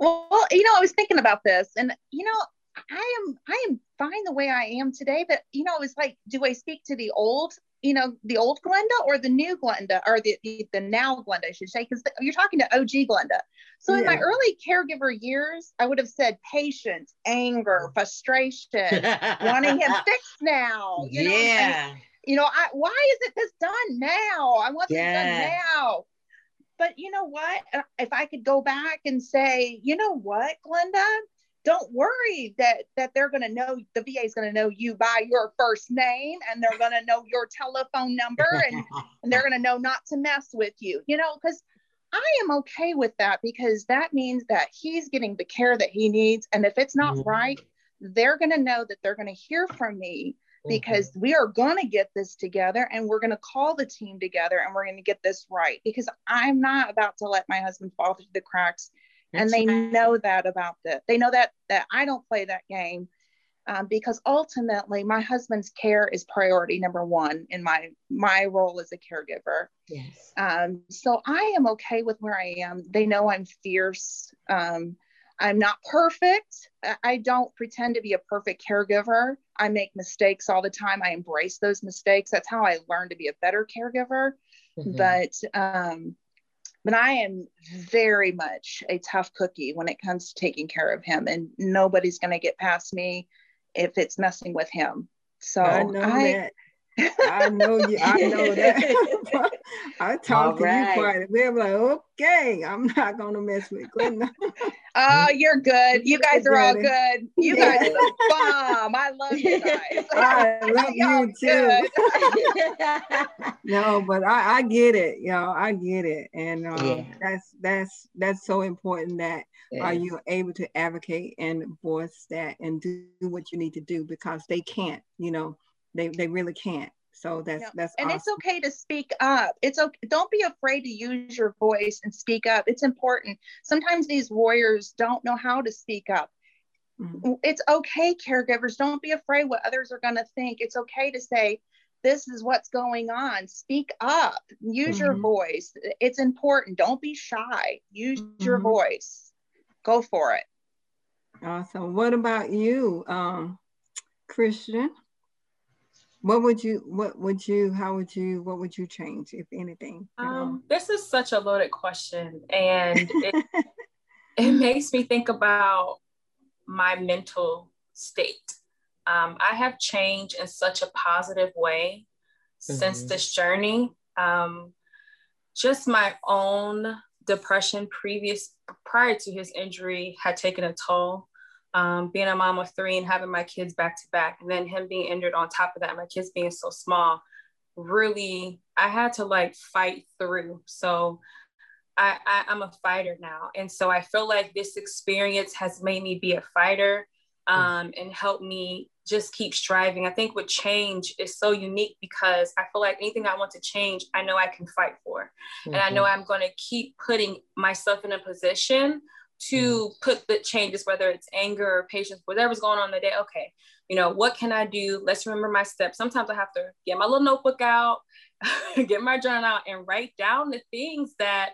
Well, you know, I was thinking about this, and you know, I am I am fine the way I am today. But you know, it was like, do I speak to the old you know, the old Glenda or the new Glenda, or the, the, the now Glenda, I should say, because you're talking to O G Glenda. So yeah. In my early caregiver years, I would have said patience, anger, frustration, wanting him fixed now. You know, yeah. And, you know, I, why isn't this done now? I want this yeah. done now. But you know what? If I could go back and say, you know what, Glenda, don't worry that that they're going to know, the V A is going to know you by your first name, and they're going to know your telephone number, and, and they're going to know not to mess with you, you know, because I am okay with that, because that means that he's getting the care that he needs. And if it's not right, they're going to know that they're going to hear from me, because we are going to get this together, and we're going to call the team together, and we're going to get this right, because I'm not about to let my husband fall through the cracks. That's and they right. know that about that. They know that that I don't play that game, um, because ultimately my husband's care is priority number one in my my role as a caregiver. Yes. Um, so I am okay with where I am. They know I'm fierce. Um, I'm not perfect. I don't pretend to be a perfect caregiver. I make mistakes all the time. I embrace those mistakes. That's how I learned to be a better caregiver. Mm-hmm. But um, but I am very much a tough cookie when it comes to taking care of him, and nobody's going to get past me if it's messing with him. So I know I, that. I know you. I know that. I talk right. to you quite a bit. I'm like, okay, I'm not going to mess with Glenda. Oh, you're good. You guys are all good. You yeah. guys are bomb. I love you guys. I love you too. No, but I, I get it, y'all. I get it, and um, yeah. that's that's that's so important that yeah. are you able to advocate and voice that and do what you need to do, because they can't, you know. They they really can't. So that's no. that's and awesome. It's okay to speak up. It's okay. Don't be afraid to use your voice and speak up. It's important. Sometimes these warriors don't know how to speak up. Mm-hmm. It's okay, caregivers. Don't be afraid what others are going to think. It's okay to say, this is what's going on. Speak up. Use mm-hmm. your voice. It's important. Don't be shy. Use mm-hmm. your voice. Go for it. Awesome. What about you, um, Christian? What would you, what would you, how would you, what would you change, if anything? Um, this is such a loaded question. And it, it makes me think about my mental state. Um, I have changed in such a positive way mm-hmm. since this journey. Um, just my own depression previous, prior to his injury had taken a toll. Um, being a mom of three and having my kids back to back, and then him being injured on top of that, my kids being so small, really, I had to like fight through. So I, I, I'm a fighter now. And so I feel like this experience has made me be a fighter um, and helped me just keep striving. I think with change is so unique, because I feel like anything I want to change, I know I can fight for. Mm-hmm. And I know I'm going to keep putting myself in a position to put the changes, whether it's anger or patience, whatever's going on in the day. Okay, you know, what can I do? Let's remember my steps. Sometimes I have to get my little notebook out, get my journal out, and write down the things that,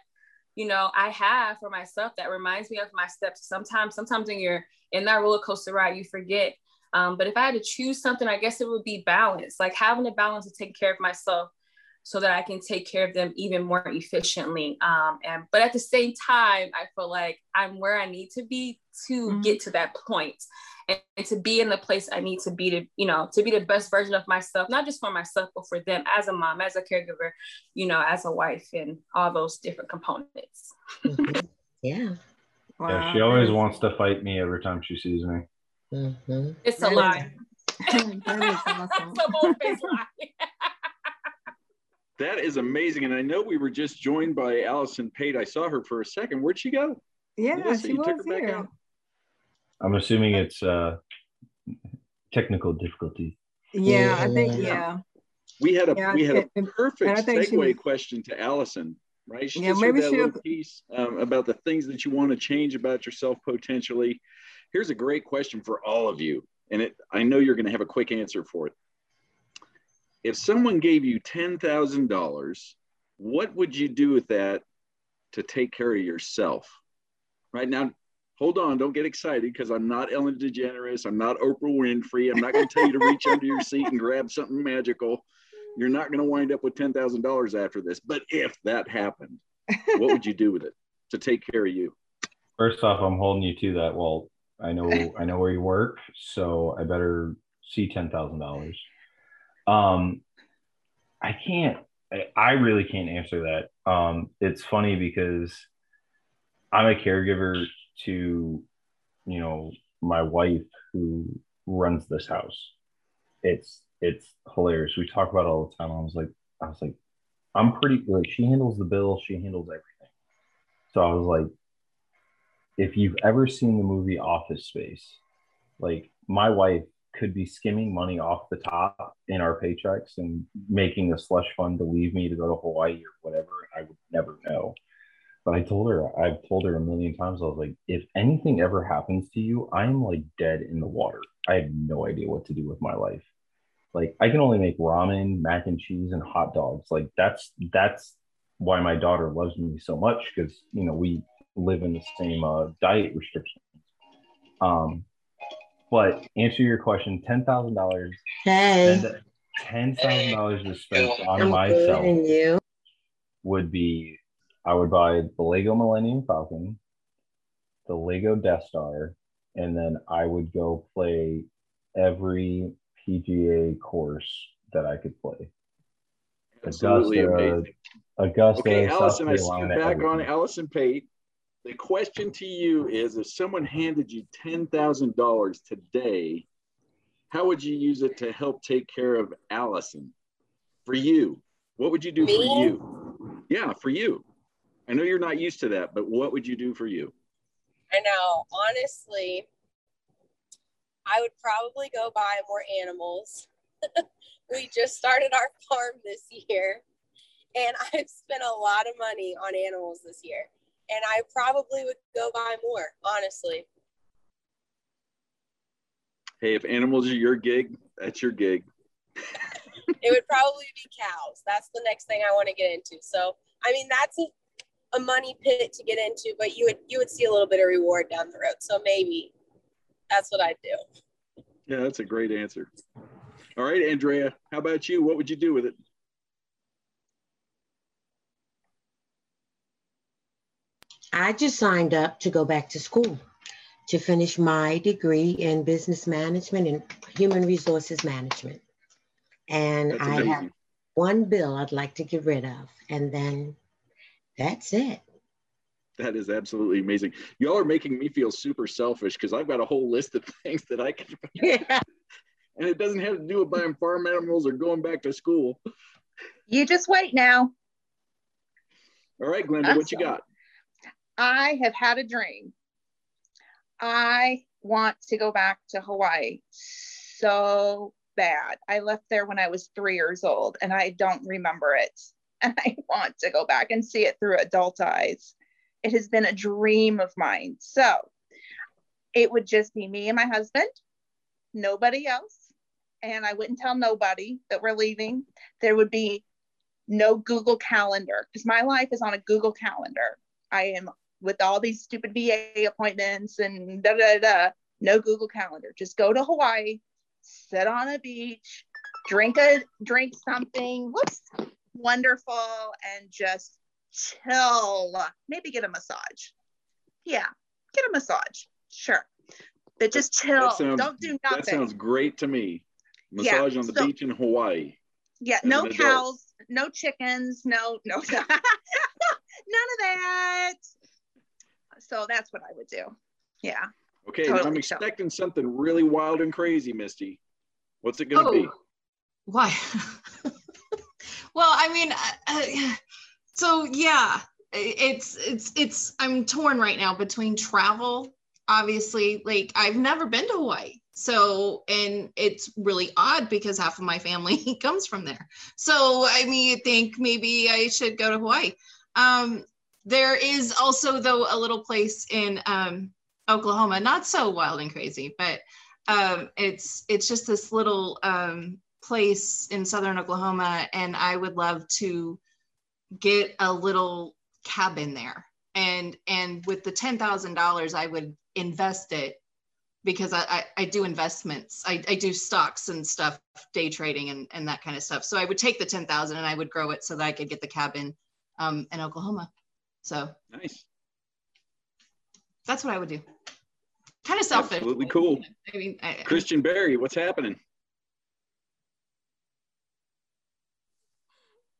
you know, I have for myself that reminds me of my steps. Sometimes, sometimes when you're in that roller coaster ride, you forget. Um, but if I had to choose something, I guess it would be balance, like having a balance to take care of myself so that I can take care of them even more efficiently. Um, and but at the same time, I feel like I'm where I need to be to mm-hmm. get to that point, and, and to be in the place I need to be to, you know, to be the best version of myself, not just for myself, but for them as a mom, as a caregiver, you know, as a wife, and all those different components. Mm-hmm. Yeah. Wow. Yeah. She always wants to fight me every time she sees me. Mm-hmm. It's a lie. It's a bold-faced lie. That is amazing. And I know we were just joined by Allison Pate. I saw her for a second. Where'd she go? Yeah, Lisa, she you was took her here. Back out. I'm assuming it's uh, technical difficulties. Yeah, I think, yeah. We had a, yeah, we had a perfect segue was, question to Allison, right? She yeah, just maybe that she'll... little piece um, about the things that you want to change about yourself potentially. Here's a great question for all of you. And it, I know you're going to have a quick answer for it. If someone gave you ten thousand dollars, what would you do with that to take care of yourself? Right now, hold on, don't get excited, because I'm not Ellen DeGeneres, I'm not Oprah Winfrey, I'm not gonna tell you to reach under your seat and grab something magical. You're not going to wind up with ten thousand dollars after this. But if that happened, what would you do with it to take care of you? First off, I'm holding you to that, Walt. I know, I know where you work, so I better see ten thousand dollars. Um, I can't, I, I really can't answer that. Um, it's funny because I'm a caregiver to, you know, my wife who runs this house. It's, it's hilarious. We talk about it all the time. I was like, I was like, I'm pretty, like, she handles the bill. She handles everything. So I was like, if you've ever seen the movie Office Space, like, my wife could be skimming money off the top in our paychecks and making a slush fund to leave me to go to Hawaii or whatever. I would never know. But I told her, I've told her a million times, I was like, if anything ever happens to you, I'm like dead in the water. I have no idea what to do with my life. Like, I can only make ramen, mac and cheese, and hot dogs. Like, that's, that's why my daughter loves me so much, because, you know, we live in the same uh, diet restrictions. Um, but answer your question, ten thousand dollars. Hey. ten thousand dollars to spend on myself would be, I would buy the Lego Millennium Falcon, the Lego Death Star, and then I would go play every P G A course that I could play. Absolutely Augusta, amazing. Augusta, okay, Allison, I see you back on Allison Pate. The question to you is, if someone handed you ten thousand dollars today, how would you use it to help take care of Allison? For you, what would you do Me? for you? Yeah, for you. I know you're not used to that, but what would you do for you? I know, honestly, I would probably go buy more animals. We just started our farm this year, and I've spent a lot of money on animals this year. And I probably would go buy more, honestly. Hey, if animals are your gig, that's your gig. It would probably be cows. That's the next thing I want to get into. So, I mean, that's a, a money pit to get into, but you would you would see a little bit of reward down the road. So maybe that's what I'd do. Yeah, that's a great answer. All right, Andrea, how about you? What would you do with it? I just signed up to go back to school to finish my degree in business management and human resources management. And that's I amazing. Have one bill I'd like to get rid of, and then that's it. That is absolutely amazing. Y'all are making me feel super selfish because I've got a whole list of things that I can yeah. And it doesn't have to do with buying farm animals or going back to school. You just wait now. All right, Glenda, awesome. What you got? I have had a dream. I want to go back to Hawaii so bad. I left there when I was three years old and I don't remember it. And I want to go back and see it through adult eyes. It has been a dream of mine. So it would just be me and my husband, nobody else. And I wouldn't tell nobody that we're leaving. There would be no Google Calendar because my life is on a Google Calendar. I am with all these stupid V A appointments and da, da, da, no Google Calendar. Just go to Hawaii, sit on a beach, drink a drink something, whoops, wonderful, and just chill. Maybe get a massage. Yeah, get a massage, sure. But just chill, sounds, don't do nothing. That sounds great to me. Massage yeah, on the so, beach in Hawaii. Yeah, no cows, no chickens, no, no. None of that. So that's what I would do. Yeah. Okay. Totally. I'm expecting so. something really wild and crazy, Misty. What's it going to oh, be? Why? Well, I mean, uh, so yeah, it's, it's, it's, I'm torn right now between travel. Obviously, like I've never been to Hawaii. So, and it's really odd because half of my family comes from there. So, I mean, you think maybe I should go to Hawaii. Um, there is also though a little place in um, Oklahoma, not so wild and crazy, but um, it's it's just this little um, place in southern Oklahoma, and I would love to get a little cabin there. And and with the ten thousand dollars, I would invest it because I, I, I do investments. I, I do stocks and stuff, day trading and, and that kind of stuff. So I would take the ten thousand and I would grow it so that I could get the cabin um, in Oklahoma. So nice. That's what I would do. Kind of selfish. Absolutely cool. I mean, I, Christian Berry, what's happening?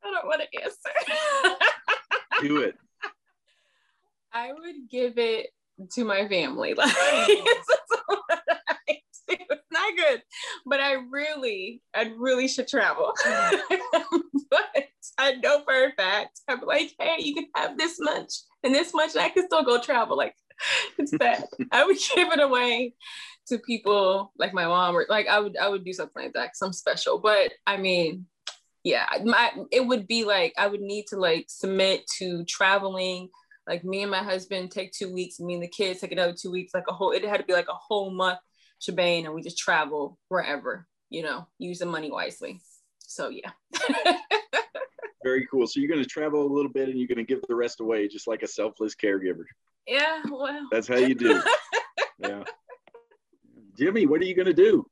I don't want to answer. Do it. I would give it to my family. Like, it's not good, but I really, I really should travel. But I know for a fact, I'm like, hey, you can have this much and this much, and I can still go travel. Like, it's bad. I would give it away to people like my mom, or like I would, I would do something like that, some special. But I mean, yeah, my, it would be like I would need to like submit to traveling. Like me and my husband take two weeks, me and the kids take another two weeks, like a whole, it had to be like a whole month shebang, and we just travel wherever, you know, use the money wisely. So yeah. Very cool. So you're going to travel a little bit and you're going to give the rest away, just like a selfless caregiver. Yeah. Well, that's how you do. Yeah. Jimmy, what are you going to do?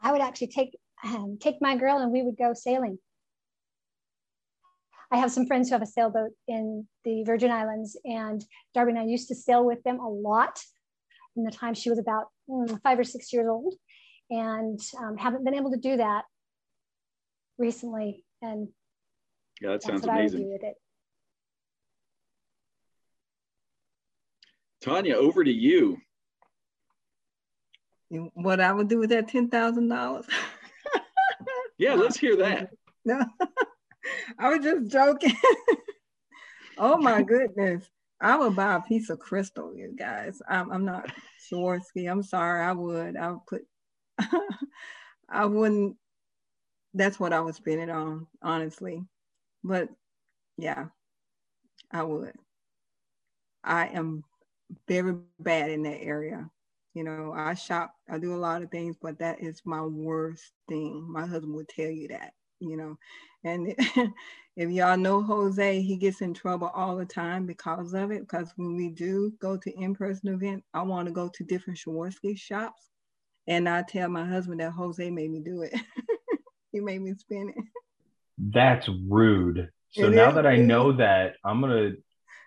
I would actually take, um, take my girl and we would go sailing. I have some friends who have a sailboat in the Virgin Islands, and Darby and I used to sail with them a lot in the time she was about mm, five or six years old, and um, haven't been able to do that recently. And yeah, that sounds amazing. I would do with it. Tanya, over to you. What I would do with that ten thousand dollars? Yeah, let's hear that. No. I was just joking. Oh my goodness. I would buy a piece of crystal, you guys. I'm, I'm not Swarovski. I'm sorry. I would. I would put, I wouldn't. That's what I would spend it on, honestly. But yeah, I would. I am very bad in that area. You know, I shop, I do a lot of things, but that is my worst thing. My husband would tell you that. You know, and if y'all know Jose, he gets in trouble all the time because of it. Because when we do go to in-person events, I want to go to different Swarovski shops. And I tell my husband that Jose made me do it. He made me spin it. That's rude. So now that I know that, I'm going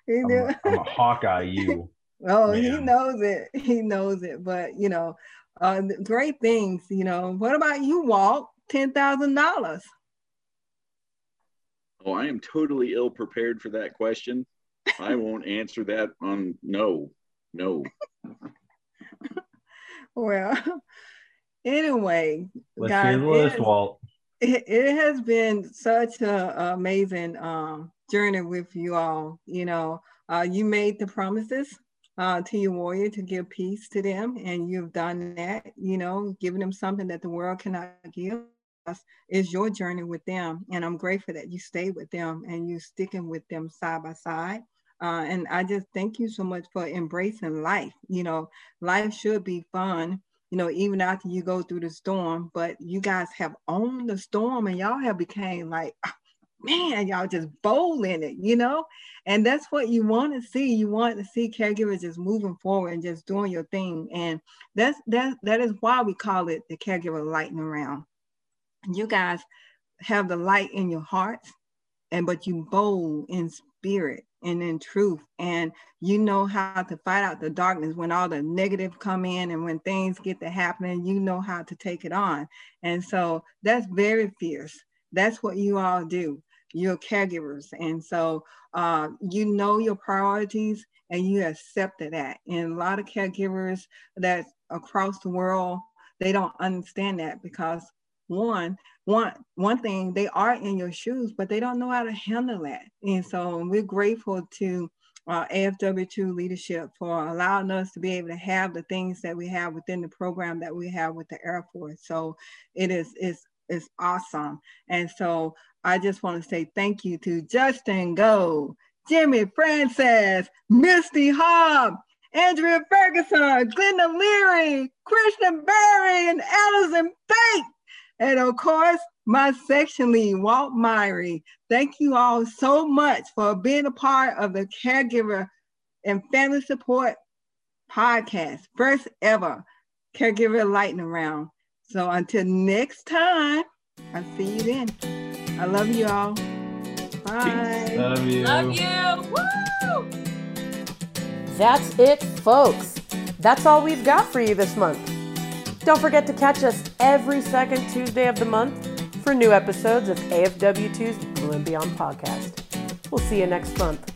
to, I'm a Hawkeye you. Oh, man. He knows it. He knows it. But, you know, uh, great things, you know. What about you, Walt? ten thousand dollars. Oh, I am totally ill prepared for that question. I won't answer that on no, no. Well, anyway, let's guys, hear the list, it, Walt. It, it has been such an amazing um, journey with you all. You know, uh, you made the promises uh, to your warrior to give peace to them, and you've done that. You know, giving them something that the world cannot give. Is your journey with them, and I'm grateful that you stay with them and you sticking with them side by side, uh, and I just thank you so much for embracing life. You know, life should be fun, you know, even after you go through the storm, but you guys have owned the storm and y'all have became like, man, y'all just bold in it, you know, and that's what you want to see. You want to see caregivers just moving forward and just doing your thing, and that's, that's that is why we call it the caregiver lightning round. You guys have the light in your hearts, and but you bold in spirit and in truth, and you know how to fight out the darkness when all the negative come in, and when things get to happening, you know how to take it on. And so that's very fierce. That's what you all do. You're caregivers, and so uh, you know your priorities, and you accepted that. And a lot of caregivers that's across the world, they don't understand that because One, one, one thing, they are in your shoes, but they don't know how to handle that. And so we're grateful to uh, A F W two leadership for allowing us to be able to have the things that we have within the program that we have with the Air Force. So it is, it's, it's awesome. And so I just want to say thank you to Justin Go, Jimmy Francis, Misty Hobb, Andrea Ferguson, Glenda Leary, Christian Berry, and Allison Pate. And of course, my section lead, Walt Myrie. Thank you all so much for being a part of the Caregiver and Family Support podcast, first ever Caregiver Lightning Round. So until next time, I'll see you then. I love you all. Bye. Peace. Love you. Love you. Woo! That's it, folks. That's all we've got for you this month. Don't forget to catch us every second Tuesday of the month for new episodes of A F W two's Blue and Beyond Podcast. We'll see you next month.